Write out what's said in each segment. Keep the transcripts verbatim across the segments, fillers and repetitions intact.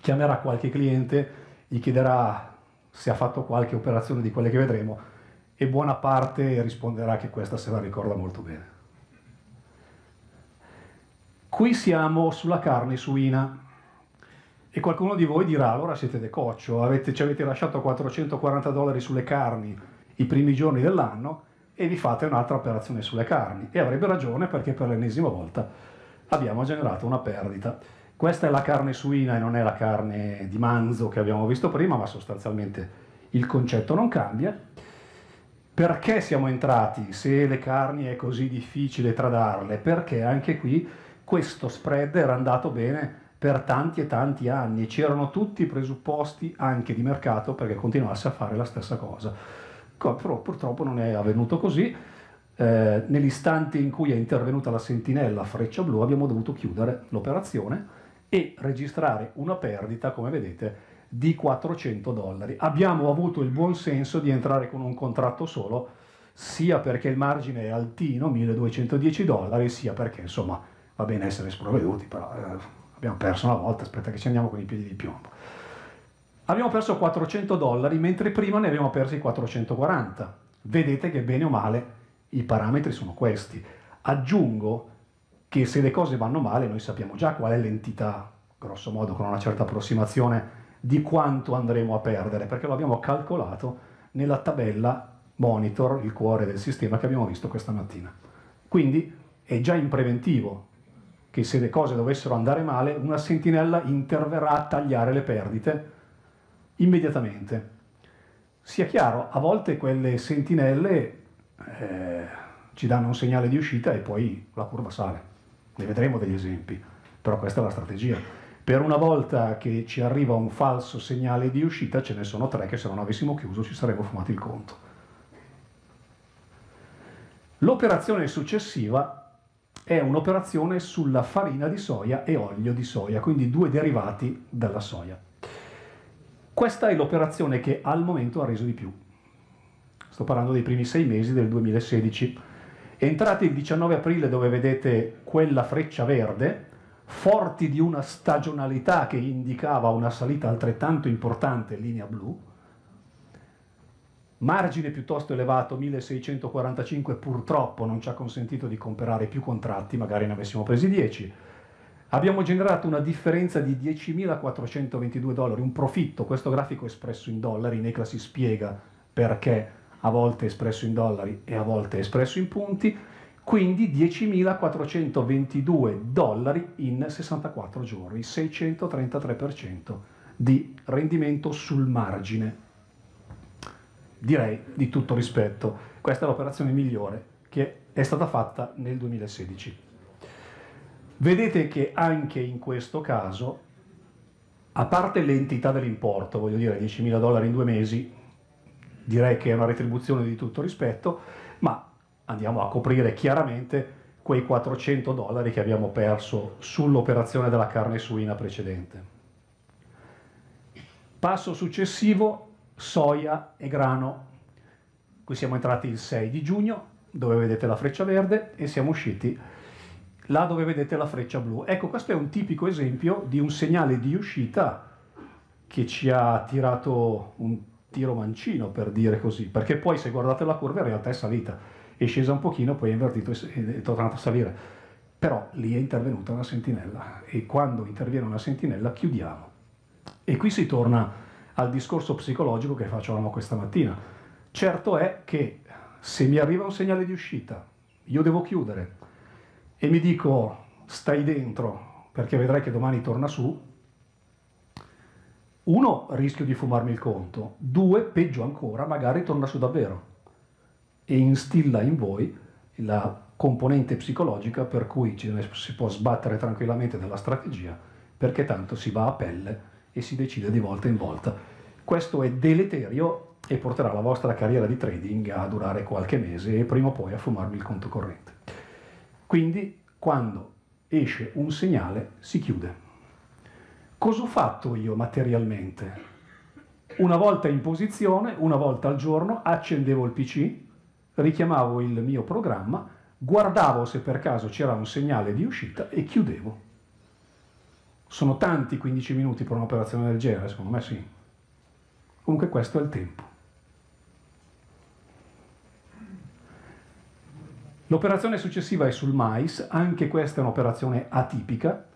chiamerà qualche cliente, gli chiederà se ha fatto qualche operazione di quelle che vedremo e buona parte risponderà che questa se la ricorda molto bene. Qui siamo sulla carne suina e qualcuno di voi dirà: allora siete de coccio, avete, ci avete lasciato quattrocentoquaranta dollari sulle carni i primi giorni dell'anno e vi fate un'altra operazione sulle carni. E avrebbe ragione, perché per l'ennesima volta abbiamo generato una perdita. Questa è la carne suina e non è la carne di manzo che abbiamo visto prima, ma sostanzialmente il concetto non cambia. Perché siamo entrati? Se le carni è così difficile tradarle, perché anche qui questo spread era andato bene per tanti e tanti anni e c'erano tutti i presupposti anche di mercato perché continuasse a fare la stessa cosa. Però purtroppo non è avvenuto così. Eh, nell'istante in cui è intervenuta la sentinella freccia blu abbiamo dovuto chiudere l'operazione e registrare una perdita, come vedete, di quattrocento dollari. Abbiamo avuto il buon senso di entrare con un contratto solo, sia perché il margine è altino, milleduecentodieci dollari, sia perché insomma va bene essere sprovveduti, però eh, abbiamo perso una volta, aspetta che ci andiamo con i piedi di piombo. Abbiamo perso quattrocento dollari mentre prima ne abbiamo persi quattrocentoquaranta. Vedete che bene o male i parametri sono questi. Aggiungo che se le cose vanno male noi sappiamo già qual è l'entità, grosso modo con una certa approssimazione, di quanto andremo a perdere, perché lo abbiamo calcolato nella tabella monitor, il cuore del sistema, che abbiamo visto questa mattina. Quindi è già in preventivo che se le cose dovessero andare male una sentinella interverrà a tagliare le perdite immediatamente. Sia chiaro, a volte quelle sentinelle Eh, ci danno un segnale di uscita e poi la curva sale, ne vedremo degli esempi, però questa è la strategia. Per una volta che ci arriva un falso segnale di uscita ce ne sono tre che se non avessimo chiuso ci saremmo fumati il conto. L'operazione successiva è un'operazione sulla farina di soia e olio di soia, quindi due derivati dalla soia. Questa è l'operazione che al momento ha reso di più. Sto parlando dei primi sei mesi del duemilasedici. Entrati il diciannove aprile, dove vedete quella freccia verde, forti di una stagionalità che indicava una salita altrettanto importante, linea blu, margine piuttosto elevato, milleseicentoquarantacinque, purtroppo non ci ha consentito di comprare più contratti, magari ne avessimo presi dieci. Abbiamo generato una differenza di diecimilaquattrocentoventidue dollari, un profitto, questo grafico espresso in dollari, in Ekla si spiega perché a volte espresso in dollari e a volte espresso in punti, quindi diecimilaquattrocentoventidue dollari in sessantaquattro giorni, seicentotrentatré per cento di rendimento sul margine. Direi di tutto rispetto, questa è l'operazione migliore che è stata fatta nel duemilasedici. Vedete che anche in questo caso, a parte l'entità dell'importo, voglio dire diecimila dollari in due mesi, direi che è una retribuzione di tutto rispetto, ma andiamo a coprire chiaramente quei quattrocento dollari che abbiamo perso sull'operazione della carne suina precedente. Passo successivo, soia e grano. Qui siamo entrati il sei di giugno, dove vedete la freccia verde, e siamo usciti là dove vedete la freccia blu. Ecco, questo è un tipico esempio di un segnale di uscita che ci ha tirato un tiro mancino, per dire così, perché poi se guardate la curva in realtà è salita, è scesa un pochino, poi è invertito e è tornato a salire, però lì è intervenuta una sentinella e quando interviene una sentinella chiudiamo. E qui si torna al discorso psicologico che facevamo questa mattina. Certo è che se mi arriva un segnale di uscita, io devo chiudere e mi dico stai dentro perché vedrai che domani torna su, uno, rischio di fumarmi il conto, due, peggio ancora, magari torna su davvero e instilla in voi la componente psicologica per cui ci, si può sbattere tranquillamente dalla strategia, perché tanto si va a pelle e si decide di volta in volta. Questo è deleterio e porterà la vostra carriera di trading a durare qualche mese e prima o poi a fumarvi il conto corrente. Quindi quando esce un segnale si chiude. Cosa ho fatto io materialmente? Una volta in posizione, una volta al giorno, accendevo il P C, richiamavo il mio programma, guardavo se per caso c'era un segnale di uscita e chiudevo. Sono tanti quindici minuti per un'operazione del genere, secondo me sì. Comunque questo è il tempo. L'operazione successiva è sul mais, anche questa è un'operazione atipica,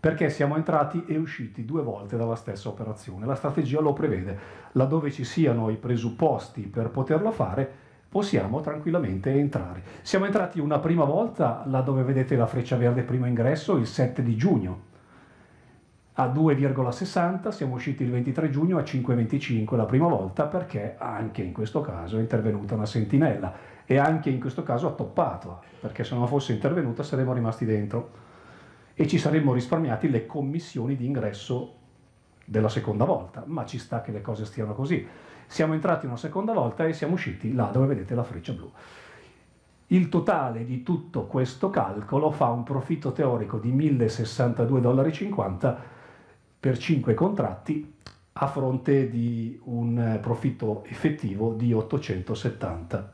perché siamo entrati e usciti due volte dalla stessa operazione. La strategia lo prevede, laddove ci siano i presupposti per poterlo fare, possiamo tranquillamente entrare. Siamo entrati una prima volta, laddove vedete la freccia verde primo ingresso, il sette di giugno, a due virgola sessanta, siamo usciti il ventitré giugno a cinque virgola venticinque la prima volta, perché anche in questo caso è intervenuta una sentinella e anche in questo caso ha toppato, perché se non fosse intervenuta saremmo rimasti dentro e ci saremmo risparmiati le commissioni di ingresso della seconda volta, ma ci sta che le cose stiano così. Siamo entrati una seconda volta e siamo usciti là dove vedete la freccia blu. Il totale di tutto questo calcolo fa un profitto teorico di millesessantadue virgola cinquanta dollari per cinque contratti a fronte di un profitto effettivo di ottocentosettanta.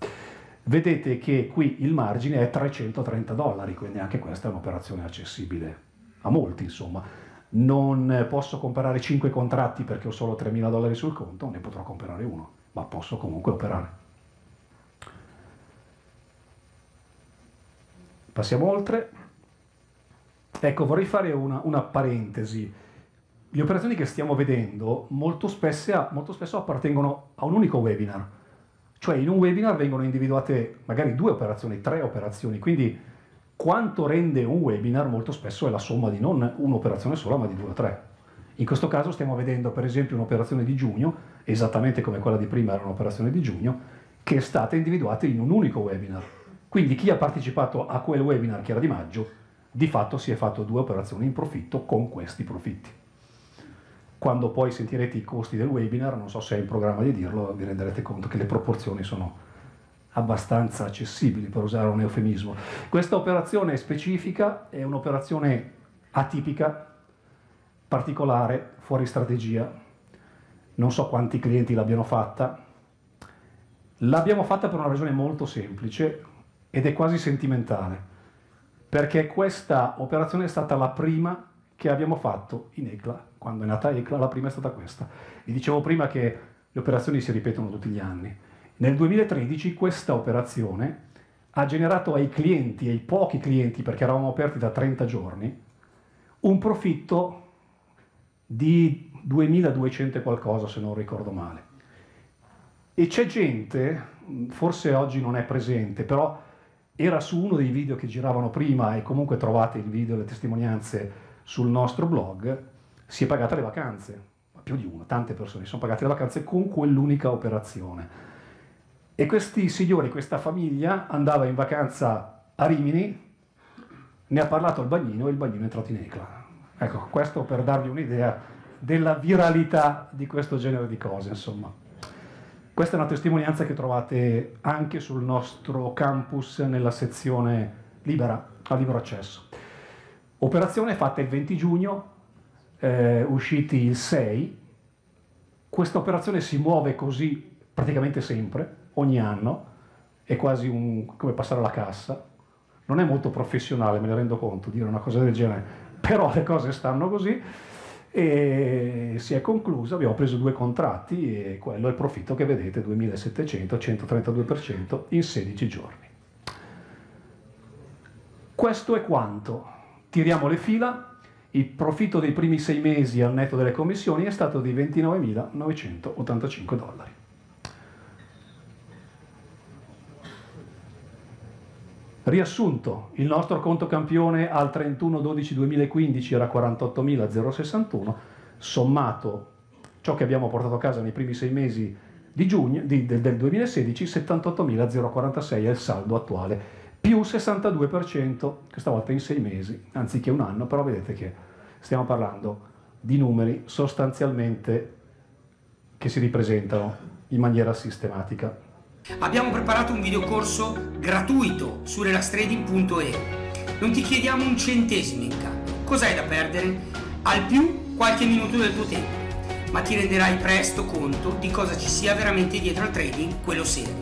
Vedete che qui il margine è trecentotrenta dollari, quindi anche questa è un'operazione accessibile a molti, insomma. Non posso comprare cinque contratti perché ho solo tremila dollari sul conto, ne potrò comprare uno, ma posso comunque operare. Passiamo oltre. Ecco, vorrei fare una, una parentesi. Le operazioni che stiamo vedendo molto spesso, molto spesso appartengono a un unico webinar, cioè in un webinar vengono individuate magari due operazioni, tre operazioni, quindi quanto rende un webinar molto spesso è la somma di non un'operazione sola ma di due o tre. In questo caso stiamo vedendo per esempio un'operazione di giugno, esattamente come quella di prima era un'operazione di giugno, che è stata individuata in un unico webinar. Quindi chi ha partecipato a quel webinar che era di maggio, di fatto si è fatto due operazioni in profitto con questi profitti. Quando poi sentirete i costi del webinar, non so se è in programma di dirlo, vi renderete conto che le proporzioni sono abbastanza accessibili, per usare un eufemismo. Questa operazione specifica è un'operazione atipica, particolare, fuori strategia. Non so quanti clienti l'abbiano fatta. L'abbiamo fatta per una ragione molto semplice ed è quasi sentimentale, perché questa operazione è stata la prima che abbiamo fatto in Ekla. Quando è nata Ekla, la prima è stata questa. Vi dicevo prima che le operazioni si ripetono tutti gli anni. Nel duemilatredici questa operazione ha generato ai clienti, ai pochi clienti, perché eravamo aperti da trenta giorni, un profitto di duemiladuecento e qualcosa, se non ricordo male. E c'è gente, forse oggi non è presente, però era su uno dei video che giravano prima e comunque trovate il video, le testimonianze sul nostro blog, si è pagata le vacanze, ma più di una, tante persone si sono pagate le vacanze con quell'unica operazione. E questi signori, questa famiglia, andava in vacanza a Rimini, ne ha parlato al bagnino e il bagnino è entrato in Ekla. Ecco, questo per darvi un'idea della viralità di questo genere di cose, insomma. Questa è una testimonianza che trovate anche sul nostro campus nella sezione libera, a libero accesso. Operazione fatta il venti giugno, eh, usciti il sei. Questa operazione si muove così praticamente sempre, ogni anno, è quasi un, come passare alla cassa. Non è molto professionale, me ne rendo conto, dire una cosa del genere, però le cose stanno così e si è conclusa, abbiamo preso due contratti e quello è il profitto che vedete, duemilasettecento, centotrentadue per cento in sedici giorni. Questo è quanto. Tiriamo le fila, Il profitto dei primi sei mesi al netto delle commissioni è stato di ventinovemilanovecentottantacinque dollari. Riassunto, il nostro conto campione al trentuno dodici duemilaquindici era quarantottomila zero sessantuno, sommato ciò che abbiamo portato a casa nei primi sei mesi di giugno, di, del, del duemilasedici, settantottomila zero quarantasei è il saldo attuale, più sessantadue per cento, questa volta in sei mesi, anziché un anno, però vedete che stiamo parlando di numeri sostanzialmente che si ripresentano in maniera sistematica. Abbiamo preparato un videocorso gratuito su relax trading punto e u. Non ti chiediamo un centesimo in cambio, cosa hai da perdere? Al più qualche minuto del tuo tempo, ma ti renderai presto conto di cosa ci sia veramente dietro al trading, quello serio,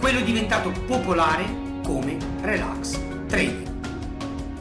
quello diventato popolare come Relax Trading.